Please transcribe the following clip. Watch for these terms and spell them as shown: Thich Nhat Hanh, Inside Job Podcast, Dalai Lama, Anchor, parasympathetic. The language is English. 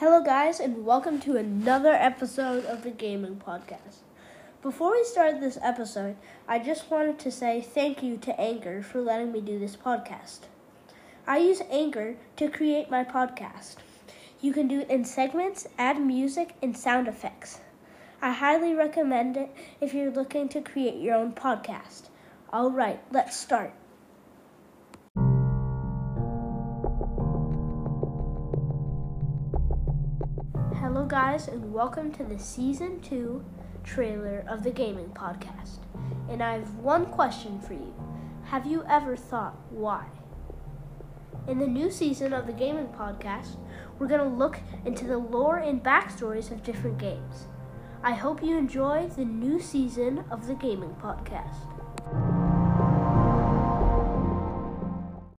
Hello guys, and welcome to another episode of the Gaming Podcast. Before we start this episode, I just wanted to say thank you to Anchor for letting me do this podcast. I use Anchor to create my podcast. You can do it in segments, add music, and sound effects. I highly recommend it if you're looking to create your own podcast. All right, let's start. Hello guys, and welcome to the Season 2 trailer of the Gaming Podcast. And I have one question for you. Have you ever thought why? In the new season of the Gaming Podcast, we're going to look into the lore and backstories of different games. I hope you enjoy the new season of the Gaming Podcast.